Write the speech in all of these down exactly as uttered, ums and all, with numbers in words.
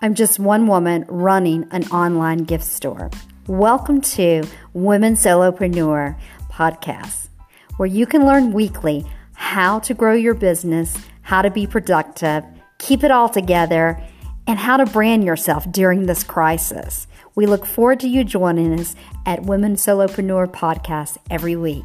I'm just one woman running an online gift store. Welcome to Women's Solopreneur Podcast, where you can learn weekly how to grow your business, how to be productive, keep it all together, and how to brand yourself during this crisis. We look forward to you joining us at Women's Solopreneur Podcast every week.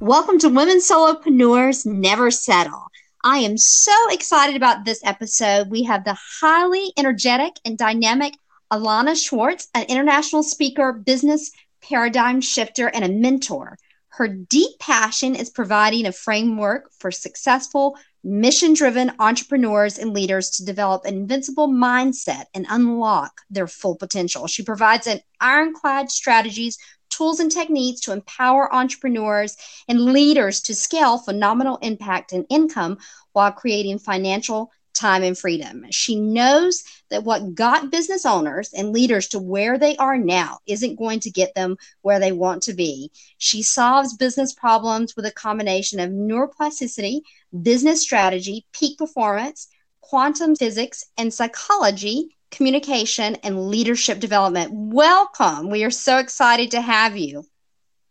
Welcome to Women's Solopreneurs Never Settle. I am so excited about this episode. We have the highly energetic and dynamic Alaina Schwartz, an international speaker, business paradigm shifter, and a mentor. Her deep passion is providing a framework for successful, mission-driven entrepreneurs and leaders to develop an invincible mindset and unlock their full potential. She provides an ironclad strategies, tools, and techniques to empower entrepreneurs and leaders to scale phenomenal impact and income while creating financial time and freedom. She knows that what got business owners and leaders to where they are now isn't going to get them where they want to be. She solves business problems with a combination of neuroplasticity, business strategy, peak performance, quantum physics, and psychology, communication, and leadership development. Welcome. We are so excited to have you.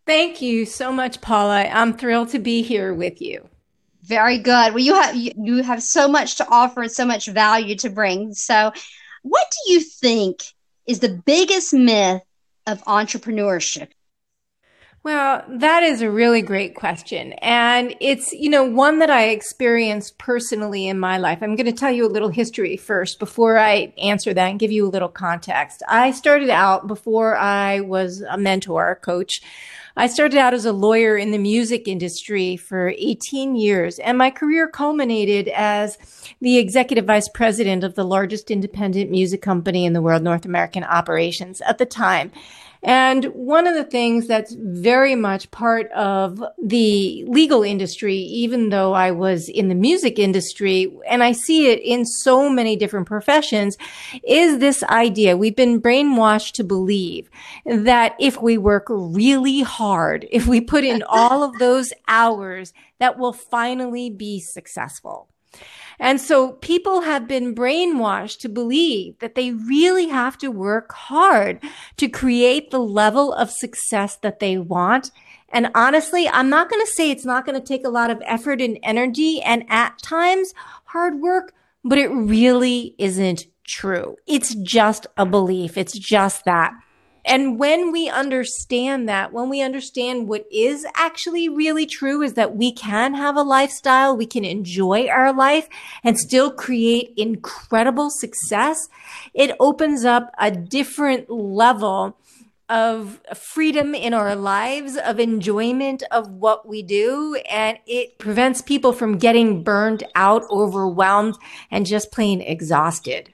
Thank you so much, Paula. I'm thrilled to be here with you. Very good. Well, you have you, you have so much to offer and so much value to bring. So what do you think is the biggest myth of entrepreneurship? Well, that is a really great question. And it's, you know, one that I experienced personally in my life. I'm going to tell you a little history first before I answer that and give you a little context. I started out before I was a mentor, coach. I started out as a lawyer in the music industry for eighteen years, and my career culminated as the executive vice president of the largest independent music company in the world, North American operations at the time. And one of the things that's very much part of the legal industry, even though I was in the music industry, and I see it in so many different professions, is this idea. We've been brainwashed to believe that if we work really hard, if we put in all of those hours, that we'll finally be successful. And so people have been brainwashed to believe that they really have to work hard to create the level of success that they want. And honestly, I'm not going to say it's not going to take a lot of effort and energy and at times hard work, but it really isn't true. It's just a belief. It's just that. And when we understand that, when we understand what is actually really true is that we can have a lifestyle, we can enjoy our life and still create incredible success, it opens up a different level of freedom in our lives, of enjoyment of what we do. And it prevents people from getting burned out, overwhelmed, and just plain exhausted.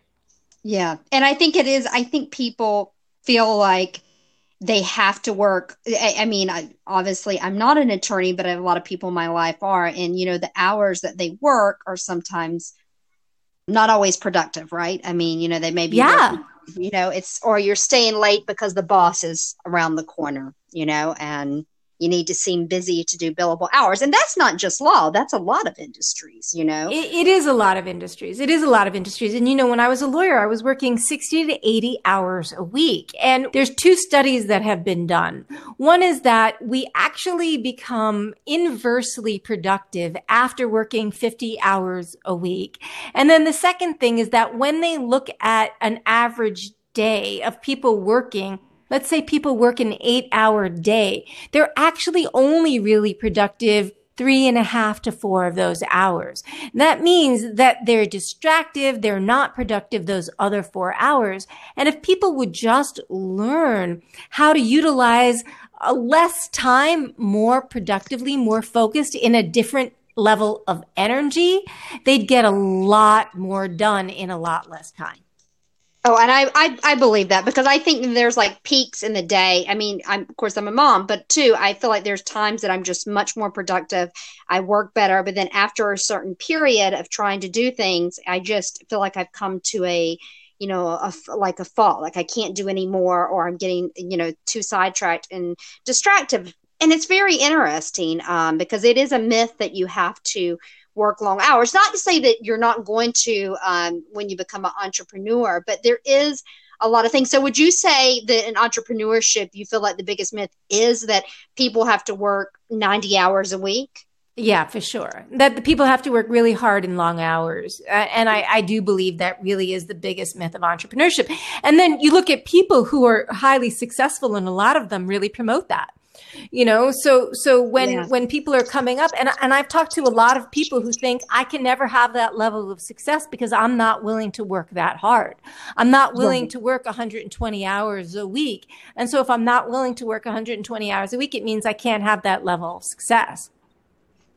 Yeah. And I think it is, I think people feel like they have to work. I, I mean, I, obviously, I'm not an attorney, but I have a lot of people in my life are. And, you know, the hours that they work are sometimes not always productive, right? I mean, you know, they may be, yeah. working, you know, it's, or you're staying late because the boss is around the corner, you know, and you need to seem busy to do billable hours. And that's not just law. That's a lot of industries, you know. It, it is a lot of industries. It is a lot of industries. And, you know, when I was a lawyer, I was working sixty to eighty hours a week. And there's two studies that have been done. One is that we actually become inversely productive after working fifty hours a week. And then the second thing is that when they look at an average day of people working, let's say people work an eight-hour day. They're actually only really productive three and a half to four of those hours. And that means that they're distracted. They're not productive those other four hours. And if people would just learn how to utilize less time more productively, more focused in a different level of energy, they'd get a lot more done in a lot less time. Oh, and I, I I believe that because I think there's like peaks in the day. I mean, I'm, of course, I'm a mom, but too, I feel like there's times that I'm just much more productive. I work better. But then after a certain period of trying to do things, I just feel like I've come to a, you know, a, like a fall, like I can't do any more, or I'm getting, you know, too sidetracked and distracted. And it's very interesting um, because it is a myth that you have to work long hours. Not to say that you're not going to um, when you become an entrepreneur, but there is a lot of things. So would you say that in entrepreneurship, you feel like the biggest myth is that people have to work ninety hours a week? Yeah, for sure. That the people have to work really hard and long hours. Uh, and I, I do believe that really is the biggest myth of entrepreneurship. And then you look at people who are highly successful, and a lot of them really promote that. You know, so so when, yeah. when people are coming up, and, and I've talked to a lot of people who think, I can never have that level of success because I'm not willing to work that hard. I'm not willing right. to work one hundred twenty hours a week. And so if I'm not willing to work one hundred twenty hours a week, it means I can't have that level of success.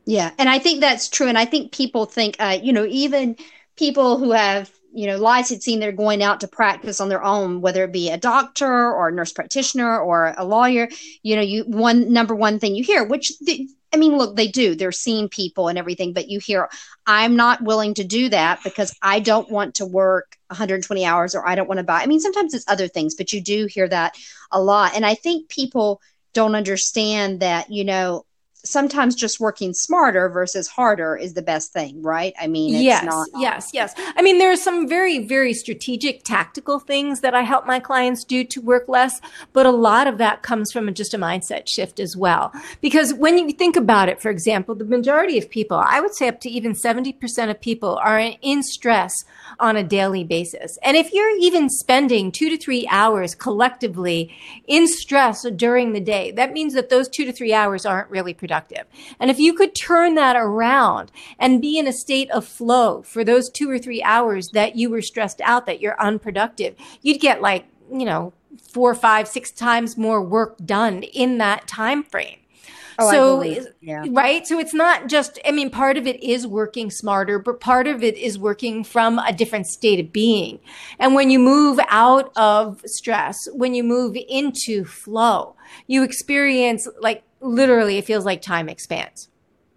Yeah. And I think that's true. And I think people think, uh, you know, even people who have, you know, licensing, they're going out to practice on their own, whether it be a doctor or a nurse practitioner or a lawyer, you know, you one number one thing you hear, which they, I mean, look, they do, they're seeing people and everything, but you hear, I'm not willing to do that because I don't want to work one hundred twenty hours, or I don't want to buy. I mean, sometimes it's other things, but you do hear that a lot. And I think people don't understand that, you know, sometimes just working smarter versus harder is the best thing, right? I mean, it's yes, not. Yes, yes, yes. I mean, there are some very, very strategic, tactical things that I help my clients do to work less, but a lot of that comes from just a mindset shift as well. Because when you think about it, for example, the majority of people, I would say up to even seventy percent of people, are in stress on a daily basis. And if you're even spending two to three hours collectively in stress during the day, that means that those two to three hours aren't really productive. And if you could turn that around and be in a state of flow for those two or three hours that you were stressed out, that you're unproductive, you'd get like, you know, four, five, six times more work done in that time frame. Oh, so, I believe. Yeah. Right. So it's not just, I mean, part of it is working smarter, but part of it is working from a different state of being. And when you move out of stress, when you move into flow, you experience like, literally, it feels like time expands.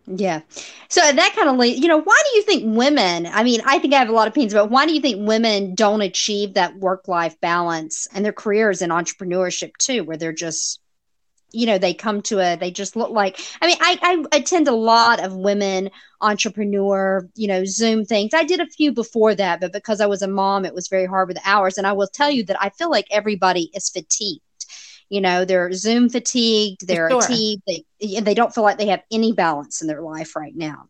Yeah. So that kind of, you know, why do you think women, I mean, I think I have a lot of opinions, but why do you think women don't achieve that work-life balance and their careers in entrepreneurship too, where they're just, you know, they come to a, they just look like, I mean, I, I attend a lot of women entrepreneur, you know, Zoom things. I did a few before that, but because I was a mom, it was very hard with the hours. And I will tell you that I feel like everybody is fatigued. You know, they're Zoom fatigued, they're sure. fatigued, they, they don't feel like they have any balance in their life right now.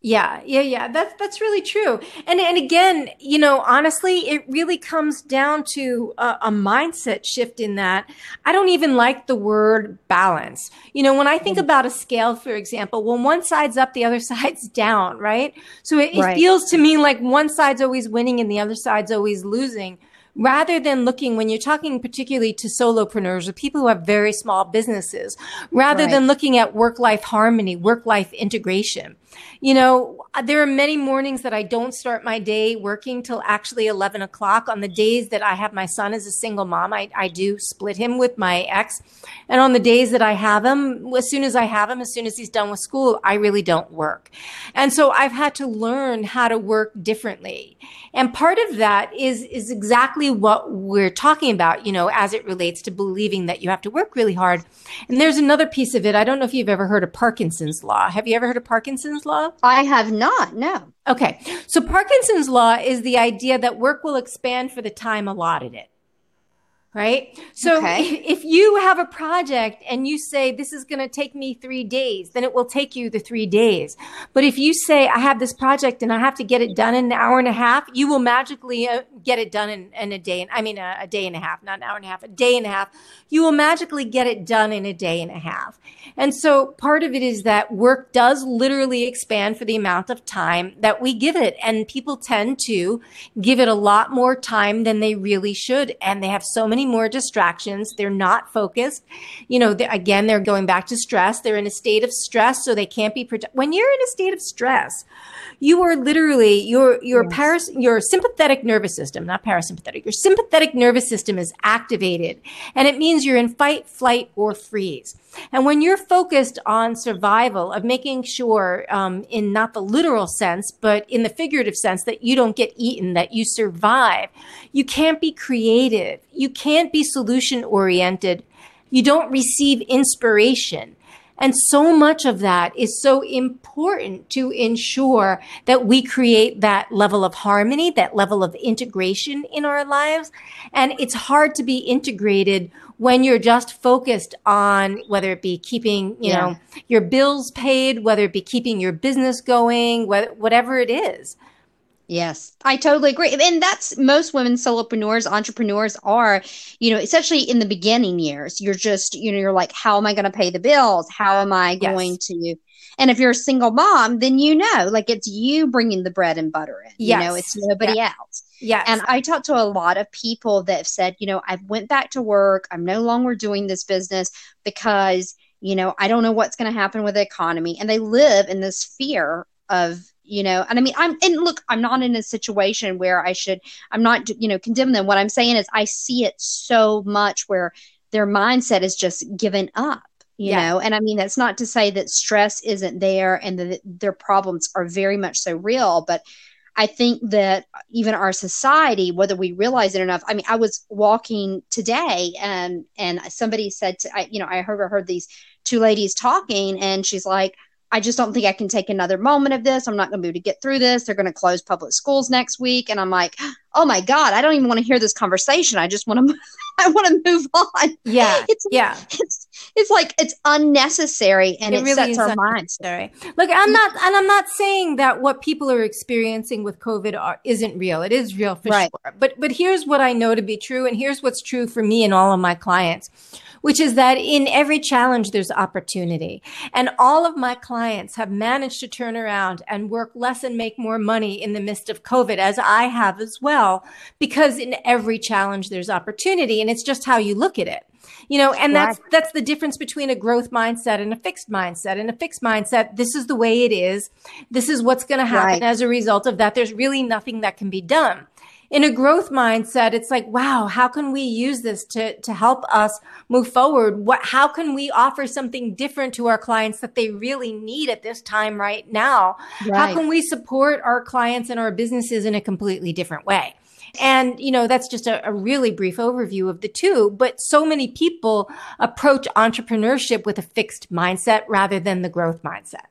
Yeah, yeah, yeah. That's, that's really true. And, and again, you know, honestly, it really comes down to a, a mindset shift in that. I don't even like the word balance. You know, when I think about a scale, for example, when one side's up, the other side's down, right? So it, right. it feels to me like one side's always winning and the other side's always losing. Rather than looking, when you're talking particularly to solopreneurs or people who have very small businesses, rather right. than looking at work-life harmony, work-life integration. You know, there are many mornings that I don't start my day working till actually eleven o'clock. On the days that I have my son as a single mom, I, I do split him with my ex. And on the days that I have him, as soon as I have him, as soon as he's done with school, I really don't work. And so I've had to learn how to work differently. And part of that is, is exactly what we're talking about, you know, as it relates to believing that you have to work really hard. And there's another piece of it. I don't know if you've ever heard of Parkinson's law. Have you ever heard of Parkinson's law? I have not, no. Okay. So Parkinson's law is the idea that work will expand for the time allotted it. Right? So okay. if, if you have a project and you say, this is going to take me three days, then it will take you the three days. But if you say, I have this project and I have to get it done in an hour and a half, you will magically uh, get it done in, in a day. And I mean, a, a day and a half, not an hour and a half, a day and a half. You will magically get it done in a day and a half. And so part of it is that work does literally expand for the amount of time that we give it. And people tend to give it a lot more time than they really should. And they have so many more distractions. They're not focused. You know, they're, again, they're going back to stress. They're in a state of stress, so they can't be productive. When you're in a state of stress, you are literally, your, your, yes. paras- your sympathetic nervous system, not parasympathetic, your sympathetic nervous system is activated. And it means you're in fight, flight, or freeze. And when you're focused on survival, of making sure um, in not the literal sense, but in the figurative sense, that you don't get eaten, that you survive, you can't be creative. You can't be solution oriented. You don't receive inspiration. And so much of that is so important to ensure that we create that level of harmony, that level of integration in our lives. And it's hard to be integrated when you're just focused on whether it be keeping, you yeah. know, your bills paid, whether it be keeping your business going, wh- whatever it is. Yes, I totally agree. And that's most women solopreneurs, entrepreneurs are, you know, especially in the beginning years, you're just, you know, you're like, how am I going to pay the bills? How am I going yes. to? And if you're a single mom, then, you know, like it's you bringing the bread and butter in, yes. you know, it's nobody yeah. else. Yeah. And I talked to a lot of people that have said, you know, I went back to work. I'm no longer doing this business because, you know, I don't know what's going to happen with the economy. And they live in this fear of, you know, and I mean, I'm, and look, I'm not in a situation where I should, I'm not, you know, condemn them. What I'm saying is I see it so much where their mindset is just given up, you yeah. know? And I mean, that's not to say that stress isn't there and that their problems are very much so real, but I think that even our society, whether we realize it or not, I mean, I was walking today and, and somebody said, to, I, you know, I heard, I heard these two ladies talking and she's like, I just don't think I can take another moment of this. I'm not going to be able to get through this. They're going to close public schools next week. And I'm like, oh my God, I don't even want to hear this conversation. I just want to, I want to move on. Yeah. It's, yeah. It's, it's like, it's unnecessary and it, it really sets our minds. Look, I'm not, and I'm not saying that what people are experiencing with COVID are, isn't real. It is real for right. sure. But, but here's what I know to be true. And here's what's true for me and all of my clients, which is that in every challenge, there's opportunity. And all of my clients have managed to turn around and work less and make more money in the midst of COVID, as I have as well, because in every challenge, there's opportunity. And it's just how you look at it. You know, and that's, that's the difference between a growth mindset and a fixed mindset. In a fixed mindset, this is the way it is. This is what's going to happen right. as a result of that. There's really nothing that can be done. In a growth mindset, it's like, wow, how can we use this to, to help us move forward? What, how can we offer something different to our clients that they really need at this time right now? Right. How can we support our clients and our businesses in a completely different way? And, you know, that's just a, a really brief overview of the two. But so many people approach entrepreneurship with a fixed mindset rather than the growth mindset.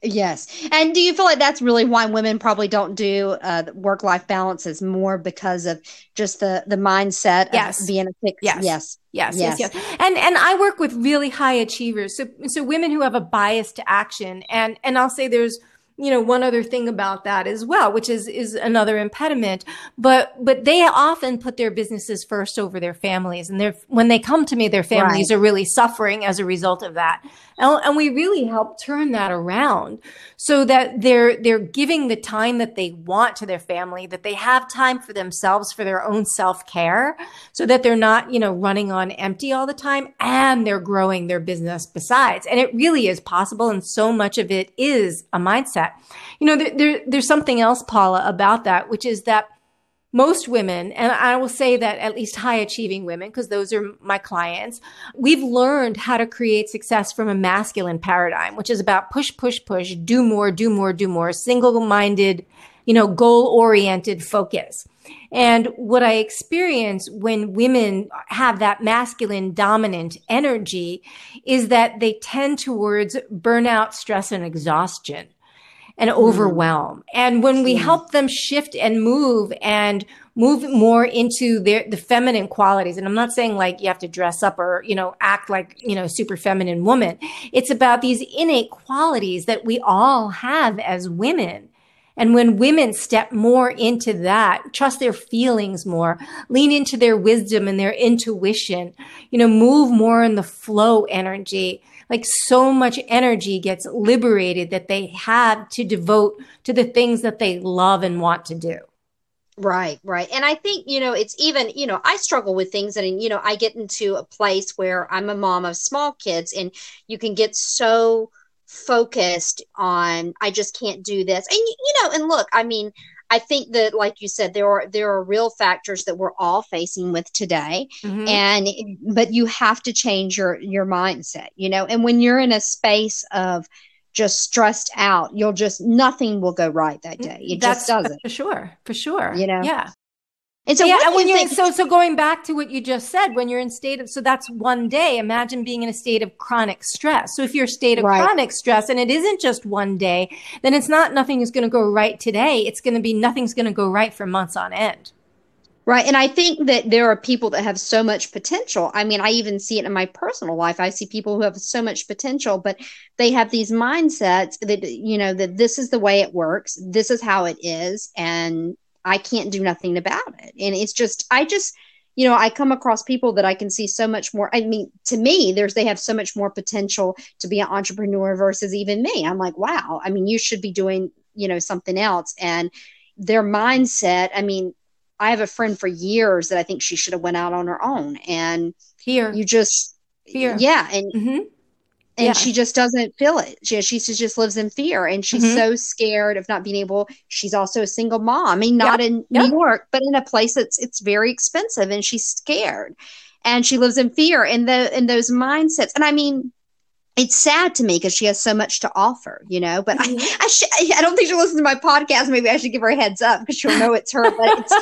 Yes. And do you feel like that's really why women probably don't do uh, work-life balances more because of just the, the mindset yes. of being a fixed? Yes. Yes. Yes, yes, yes, yes. And, and I work with really high achievers. So, so women who have a bias to action. And, and I'll say there's, you know, one other thing about that as well, which is, is another impediment, but, but they often put their businesses first over their families. And they're, when they come to me, their families right. are really suffering as a result of that. And, and we really help turn that around so that they're, they're giving the time that they want to their family, that they have time for themselves, for their own self-care, so that they're not, you know, running on empty all the time, and they're growing their business besides. And it really is possible. And so much of it is a mindset. You know, there, there, there's something else, Paula, about that, which is that most women, and I will say that at least high achieving women, because those are my clients, we've learned how to create success from a masculine paradigm, which is about push, push, push, do more, do more, do more, single-minded, you know, goal-oriented focus. And what I experience when women have that masculine dominant energy is that they tend towards burnout, stress, and exhaustion. And overwhelm. And when we help them shift and move and move more into their, the feminine qualities. And I'm not saying like you have to dress up or, you know, act like, you know, super feminine woman. It's about these innate qualities that we all have as women. And when women step more into that, trust their feelings more, lean into their wisdom and their intuition, you know, move more in the flow energy. Like so much energy gets liberated that they have to devote to the things that they love and want to do. Right, right. And I think, you know, it's even, you know, I struggle with things and, you know, I get into a place where I'm a mom of small kids and you can get so focused on, I just can't do this. And, you know, and look, I mean, I think that, like you said, there are there are real factors that we're all facing with today, mm-hmm. and but you have to change your your mindset, you know. And when you're in a space of just stressed out, you'll just nothing will go right that day. It That's, just doesn't. For sure, for sure. You know, yeah. And so, yeah, and when you you're think- so so going back to what you just said, when you're in state of, so that's one day. Imagine being in a state of chronic stress. So if you're state of right. chronic stress, and it isn't just one day, then it's not nothing is going to go right today. It's going to be nothing's going to go right for months on end. Right. And I think that there are people that have so much potential. I mean, I even see it in my personal life. I see people who have so much potential, but they have these mindsets that, you know, that this is the way it works. This is how it is. And I can't do nothing about it. And it's just, I just, you know, I come across people that I can see so much more. I mean, to me, there's, they have so much more potential to be an entrepreneur versus even me. I'm like, wow. I mean, you should be doing, you know, something else. And their mindset, I mean, I have a friend for years that I think she should have went out on her own, and here you just, fear. yeah. And, mm-hmm. and yeah. she just doesn't feel it. She, she just lives in fear, and she's mm-hmm. so scared of not being able, she's also a single mom. I mean, not yep. in yep. New York, but in a place that's, it's very expensive, and she's scared, and she lives in fear and the, and those mindsets. And I mean, it's sad to me because she has so much to offer, you know, but mm-hmm. I I, sh- I don't think she'll listen to my podcast. Maybe I should give her a heads up because she'll know it's her. But it's,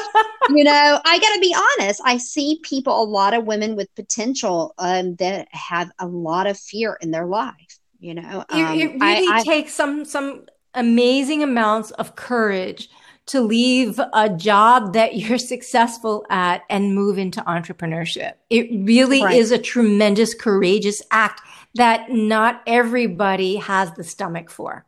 you know, I got to be honest. I see people, a lot of women with potential um, that have a lot of fear in their life, you know. Um, it, it really I, takes I, some some amazing amounts of courage to leave a job that you're successful at and move into entrepreneurship. It really right. is a tremendous, courageous act that not everybody has the stomach for.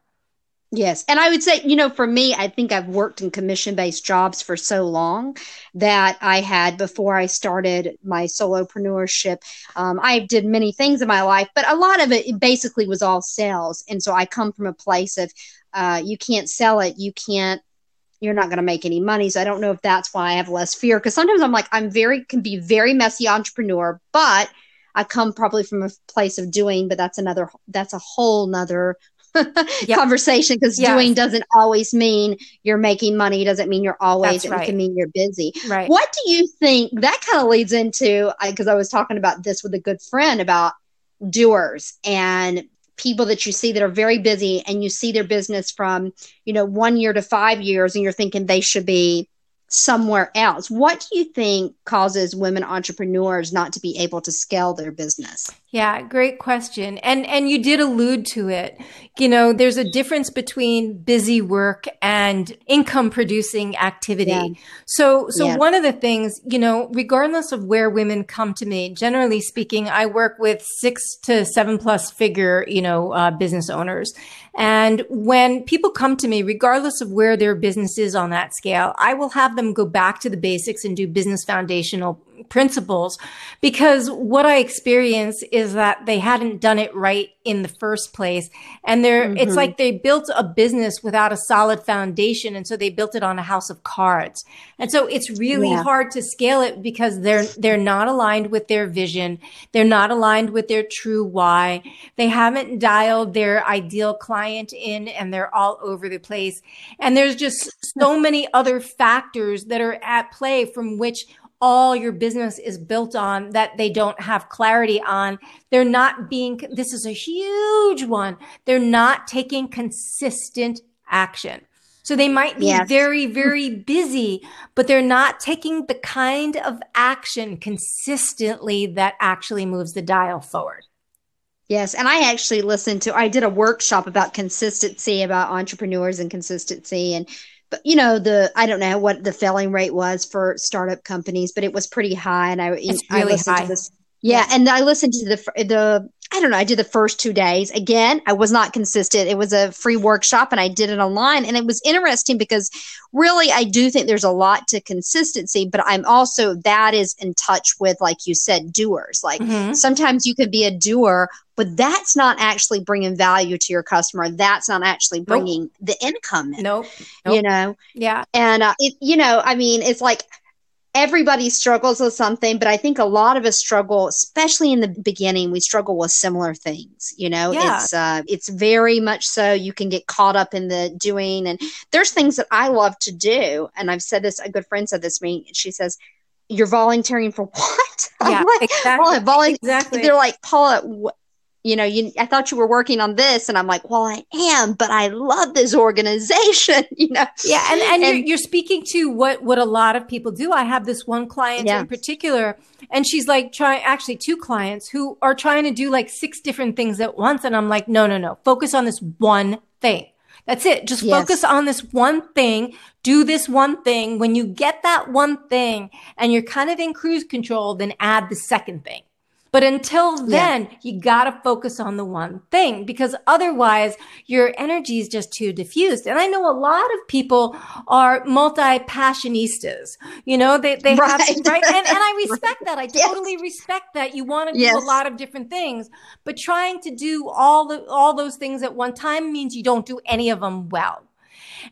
Yes. And I would say, you know, for me, I think I've worked in commission-based jobs for so long that I had before I started my solopreneurship. Um, I did many things in my life, but a lot of it basically was all sales. And so I come from a place of uh, you can't sell it. You can't, you're not going to make any money. So I don't know if that's why I have less fear. Because sometimes I'm like, I'm very, can be very messy entrepreneur, but I come probably from a place of doing, but that's another, that's a whole nother yep. conversation because yes. doing doesn't always mean you're making money. It doesn't mean you're always, right. it can mean you're busy. Right. What do you think that kind of leads into? Because I, I was talking about this with a good friend about doers and people that you see that are very busy, and you see their business from, you know, one year to five years and you're thinking they should be somewhere else. What do you think causes women entrepreneurs not to be able to scale their business? Yeah, great question. And and you did allude to it. You know, there's a difference between busy work and income producing activity. Yeah. So so yeah. one of the things, you know, regardless of where women come to me, generally speaking, I work with six to seven plus figure, you know, uh, business owners. And when people come to me, regardless of where their business is on that scale, I will have them go back to the basics and do business foundational principles, because what I experience is that they hadn't done it right in the first place. And they're, mm-hmm. it's like they built a business without a solid foundation. And so they built it on a house of cards. And so it's really yeah. hard to scale it because they're, they're not aligned with their vision. They're not aligned with their true why. They haven't dialed their ideal client in, and they're all over the place. And there's just so many other factors that are at play from which all your business is built on that they don't have clarity on. They're not being, this is a huge one. They're not taking consistent action. So they might be yes. very, very busy, but they're not taking the kind of action consistently that actually moves the dial forward. Yes. And I actually listened to, I did a workshop about consistency, about entrepreneurs and consistency, and But, you know, the, I don't know what the failing rate was for startup companies, but it was pretty high. And I, it's I really listened high. to this. Yeah. Yes. And I listened to the, the, I don't know, I did the first two days. Again, I was not consistent. It was a free workshop and I did it online. And it was interesting because really, I do think there's a lot to consistency, but I'm also, that is in touch with, like you said, doers. Like mm-hmm. sometimes you can be a doer, but that's not actually bringing value to your customer. That's not actually bringing nope. the income in, nope. Nope. you know? Yeah. And, uh, it, you know, I mean, it's like, everybody struggles with something, but I think a lot of us struggle, especially in the beginning, we struggle with similar things. You know, yeah. it's uh, it's very much so you can get caught up in the doing. And there's things that I love to do. And I've said this, a good friend said this to me. She says, "You're volunteering for what?" I'm yeah, like, exactly. Paula, volu- exactly. They're like, "Paula, wh- you know, you, I thought you were working on this. And I'm like, well, I am, but I love this organization, you know? Yeah. And, and, and you're, you're speaking to what, what a lot of people do. I have this one client yeah. in particular, and she's like trying, actually two clients who are trying to do like six different things at once. And I'm like, no, no, no, focus on this one thing. That's it. Just yes. focus on this one thing. Do this one thing. When you get that one thing and you're kind of in cruise control, then add the second thing. But until then, yeah. you got to focus on the one thing, because otherwise your energy is just too diffused. And I know a lot of people are multi-passionistas, you know, they, they right. have, right? And, and I respect that. I totally yes. respect that. You want to yes. do a lot of different things, but trying to do all the, all those things at one time means you don't do any of them well.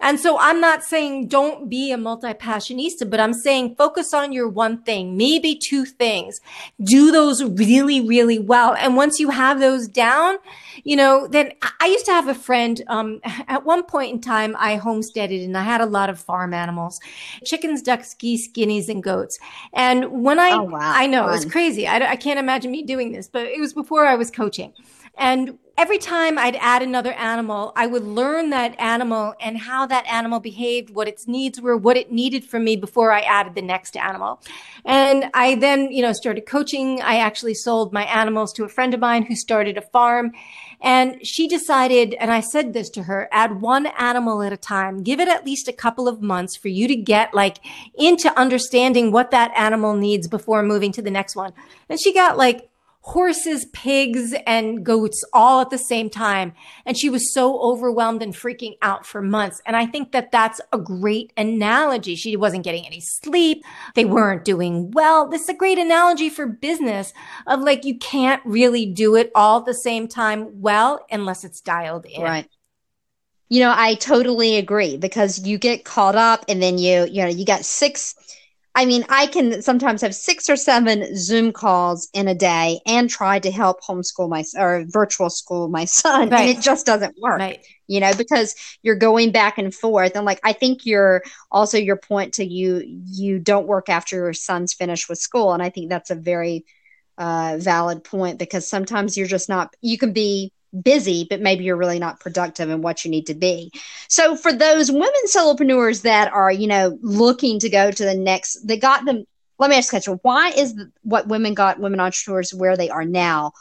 And so I'm not saying don't be a multi-passionista, but I'm saying focus on your one thing, maybe two things. Do those really, really well. And once you have those down, you know, then I used to have a friend, um, at one point in time, I homesteaded and I had a lot of farm animals, chickens, ducks, geese, guineas, and goats. And when I, oh, wow. I know Fun. It was crazy. I, I can't imagine me doing this, but it was before I was coaching. And every time I'd add another animal, I would learn that animal and how that animal behaved, what its needs were, what it needed from me before I added the next animal. And I then, you know, started coaching. I actually sold my animals to a friend of mine who started a farm. And she decided, and I said this to her, add one animal at a time. Give it at least a couple of months for you to get like into understanding what that animal needs before moving to the next one. And she got like horses, pigs, and goats all at the same time. And she was so overwhelmed and freaking out for months. And I think that that's a great analogy. She wasn't getting any sleep. They weren't doing well. This is a great analogy for business of like, you can't really do it all at the same time well, unless it's dialed in. Right. You know, I totally agree, because you get caught up and then you, you know, you got six I mean, I can sometimes have six or seven Zoom calls in a day and try to help homeschool my or virtual school my son. Right. And it just doesn't work, right. you know, because you're going back and forth. And like, I think you're also your point to you, you don't work after your son's finished with school. And I think that's a very uh, valid point, because sometimes you're just not, you can be busy, but maybe you're really not productive in what you need to be. So for those women solopreneurs that are, you know, looking to go to the next, they got them. Let me ask you, why is the, what women got women entrepreneurs where they are now?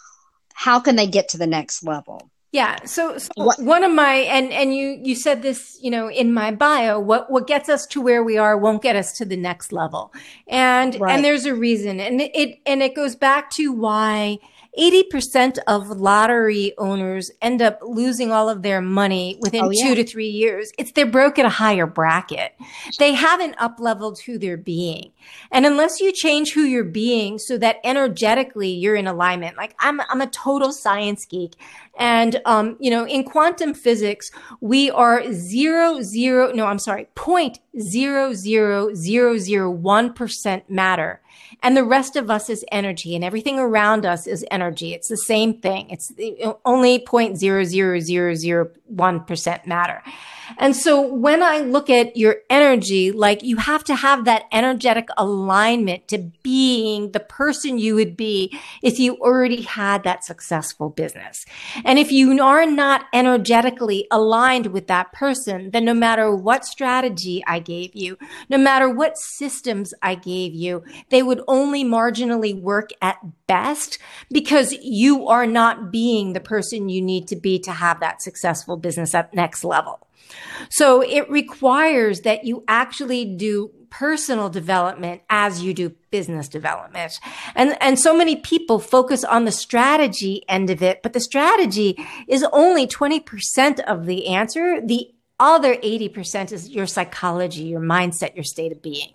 How can they get to the next level? Yeah. So, so one of my, and, and you, you said this, you know, in my bio, what, what gets us to where we are won't get us to the next level. And, right. and there's a reason. And it, and it goes back to why eighty percent of lottery owners end up losing all of their money within oh, yeah. two to three years. It's they're broke at a higher bracket. They haven't up-leveled who they're being. And unless you change who you're being so that energetically you're in alignment, like I'm, I'm a total science geek. And, um, you know, in quantum physics, we are zero, zero, no, I'm sorry, point zero, zero, zero, zero, one percent matter. And the rest of us is energy, and everything around us is energy. It's the same thing. It's only point zero, zero, zero, zero, one percent matter. And so when I look at your energy, like you have to have that energetic alignment to being the person you would be if you already had that successful business. And if you are not energetically aligned with that person, then no matter what strategy I gave you, no matter what systems I gave you, they would only marginally work at best, because you are not being the person you need to be to have that successful business at next level. So it requires that you actually do personal development as you do business development. And, and so many people focus on the strategy end of it, but the strategy is only twenty percent of the answer. The other eighty percent is your psychology, your mindset, your state of being.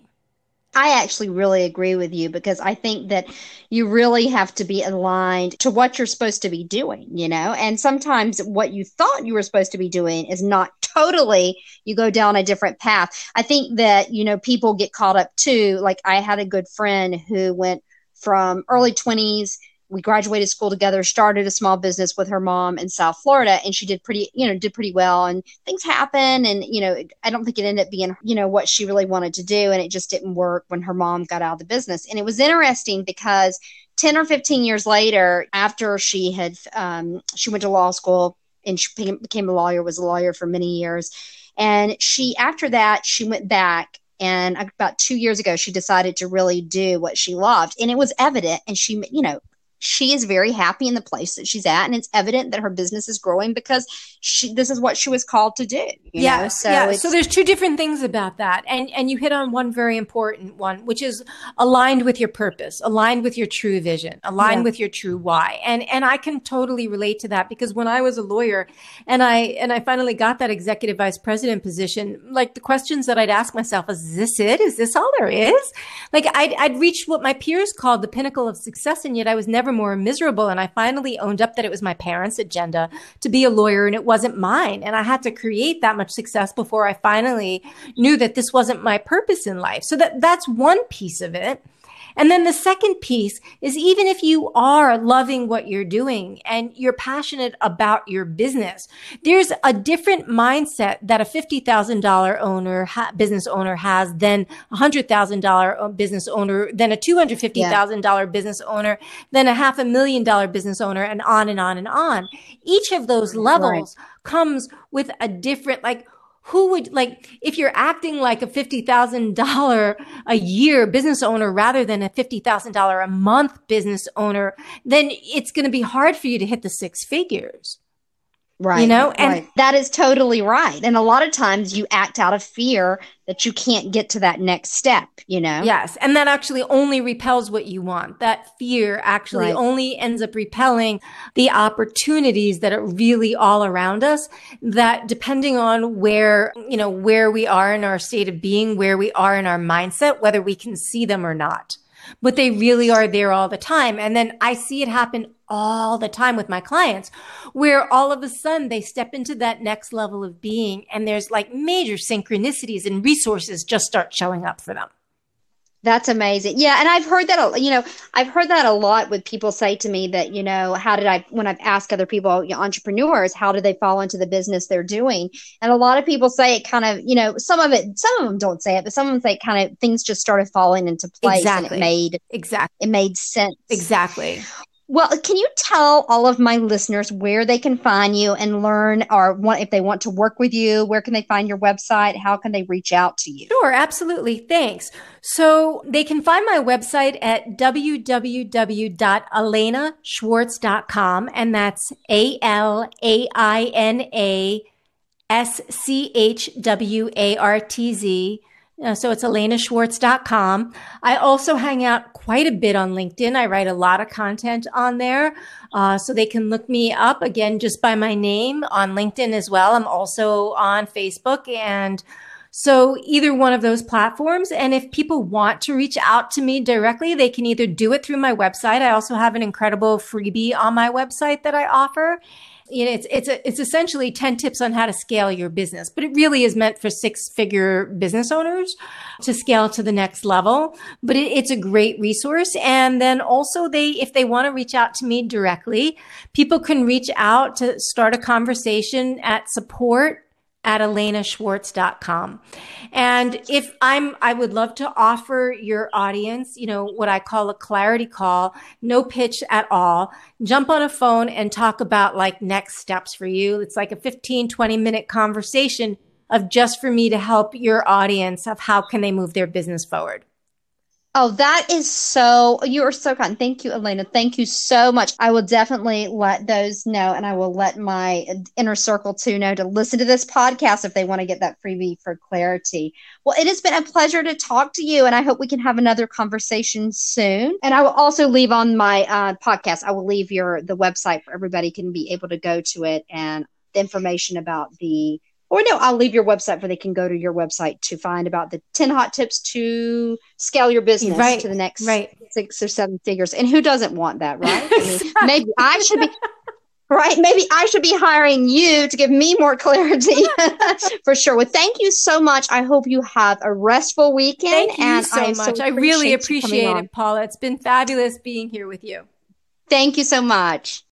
I actually really agree with you, because I think that you really have to be aligned to what you're supposed to be doing, you know, and sometimes what you thought you were supposed to be doing is not totally, you go down a different path. I think that, you know, people get caught up too. Like I had a good friend who went from early twenties we graduated school together, started a small business with her mom in South Florida, and she did pretty, you know, did pretty well, and things happen. And, you know, I don't think it ended up being, you know, what she really wanted to do. And it just didn't work when her mom got out of the business. And it was interesting because ten or fifteen years later, after she had, um, she went to law school and she became a lawyer, was a lawyer for many years. And she, after that, she went back. And about two years ago, she decided to really do what she loved. And it was evident. And she, you know, she is very happy in the place that she's at. And it's evident that her business is growing because she, this is what she was called to do. You yeah. Know? So, yeah. so there's two different things about that. And, and you hit on one very important one, which is aligned with your purpose, aligned with your true vision, aligned yeah. with your true why. And, and I can totally relate to that because when I was a lawyer and I, and I finally got that executive vice president position, like the questions that I'd ask myself, is this it? Is this all there is? Like I'd, I'd reached what my peers called the pinnacle of success. And yet I was never more miserable. And I finally owned up that it was my parents' agenda to be a lawyer and it wasn't mine. And I had to create that much success before I finally knew that this wasn't my purpose in life. So that that's one piece of it. And then the second piece is even if you are loving what you're doing and you're passionate about your business, there's a different mindset that a fifty thousand dollar owner, ha- business owner has than a one hundred thousand dollar business owner, than a two hundred fifty thousand dollar yeah. business owner, than a half a million dollar business owner, and on and on and on. Each of those levels right. comes with a different, like, who would, like, if you're acting like a fifty thousand dollars a year business owner rather than a fifty thousand dollars a month business owner, then it's going to be hard for you to hit the six figures. Right. You know, and right. that is totally right. And a lot of times you act out of fear that you can't get to that next step, you know? Yes. And that actually only repels what you want. That fear actually right. only ends up repelling the opportunities that are really all around us, that depending on where, you know, where we are in our state of being, where we are in our mindset, whether we can see them or not. But they really are there all the time. And then I see it happen all the time with my clients where all of a sudden they step into that next level of being and there's like major synchronicities and resources just start showing up for them. That's amazing. Yeah. And I've heard that, you know, I've heard that a lot with people say to me that, you know, how did I, when I've asked other people, you know, entrepreneurs, how do they fall into the business they're doing? And a lot of people say it kind of, you know, some of it, some of them don't say it, but some of them say kind of things just started falling into place exactly. and it made, exactly. it made sense. Exactly. Well, can you tell all of my listeners where they can find you and learn, or want, if they want to work with you, where can they find your website? How can they reach out to you? Sure, absolutely. Thanks. So they can find my website at w w w dot alaina schwartz dot com. And that's A L A I N A S C H W A R T Z. So it's alaina schwartz dot com. I also hang out quite a bit on LinkedIn. I write a lot of content on there. Uh, so they can look me up again, just by my name on LinkedIn as well. I'm also on Facebook. And so either one of those platforms. And if people want to reach out to me directly, they can either do it through my website. I also have an incredible freebie on my website that I offer. You know, it's it's a, it's essentially ten tips on how to scale your business, but it really is meant for six-figure business owners to scale to the next level. But it, it's a great resource. And then also, they if they want to reach out to me directly, people can reach out to start a conversation at support at alaina schwartz dot com. And if I'm, I would love to offer your audience, you know, what I call a clarity call, no pitch at all, jump on a phone and talk about like next steps for you. It's like a fifteen, twenty minute conversation of just for me to help your audience of how can they move their business forward. Oh, that is so, you are so kind. Thank you, Alaina. Thank you so much. I will definitely let those know, and I will let my inner circle too know to listen to this podcast if they want to get that freebie for clarity. Well, it has been a pleasure to talk to you, and I hope we can have another conversation soon. And I will also leave on my uh, podcast, I will leave your the website for everybody can be able to go to it, and the information about the, or no, I'll leave your website where they can go to your website to find about the ten hot tips to scale your business right, to the next right. six or seven figures. And who doesn't want that, right? Exactly. I mean, maybe I should be right. Maybe I should be hiring you to give me more clarity for sure. Well, thank you so much. I hope you have a restful weekend. Thank you and so I much. So I really appreciate it, Paula. It's been fabulous being here with you. Thank you so much.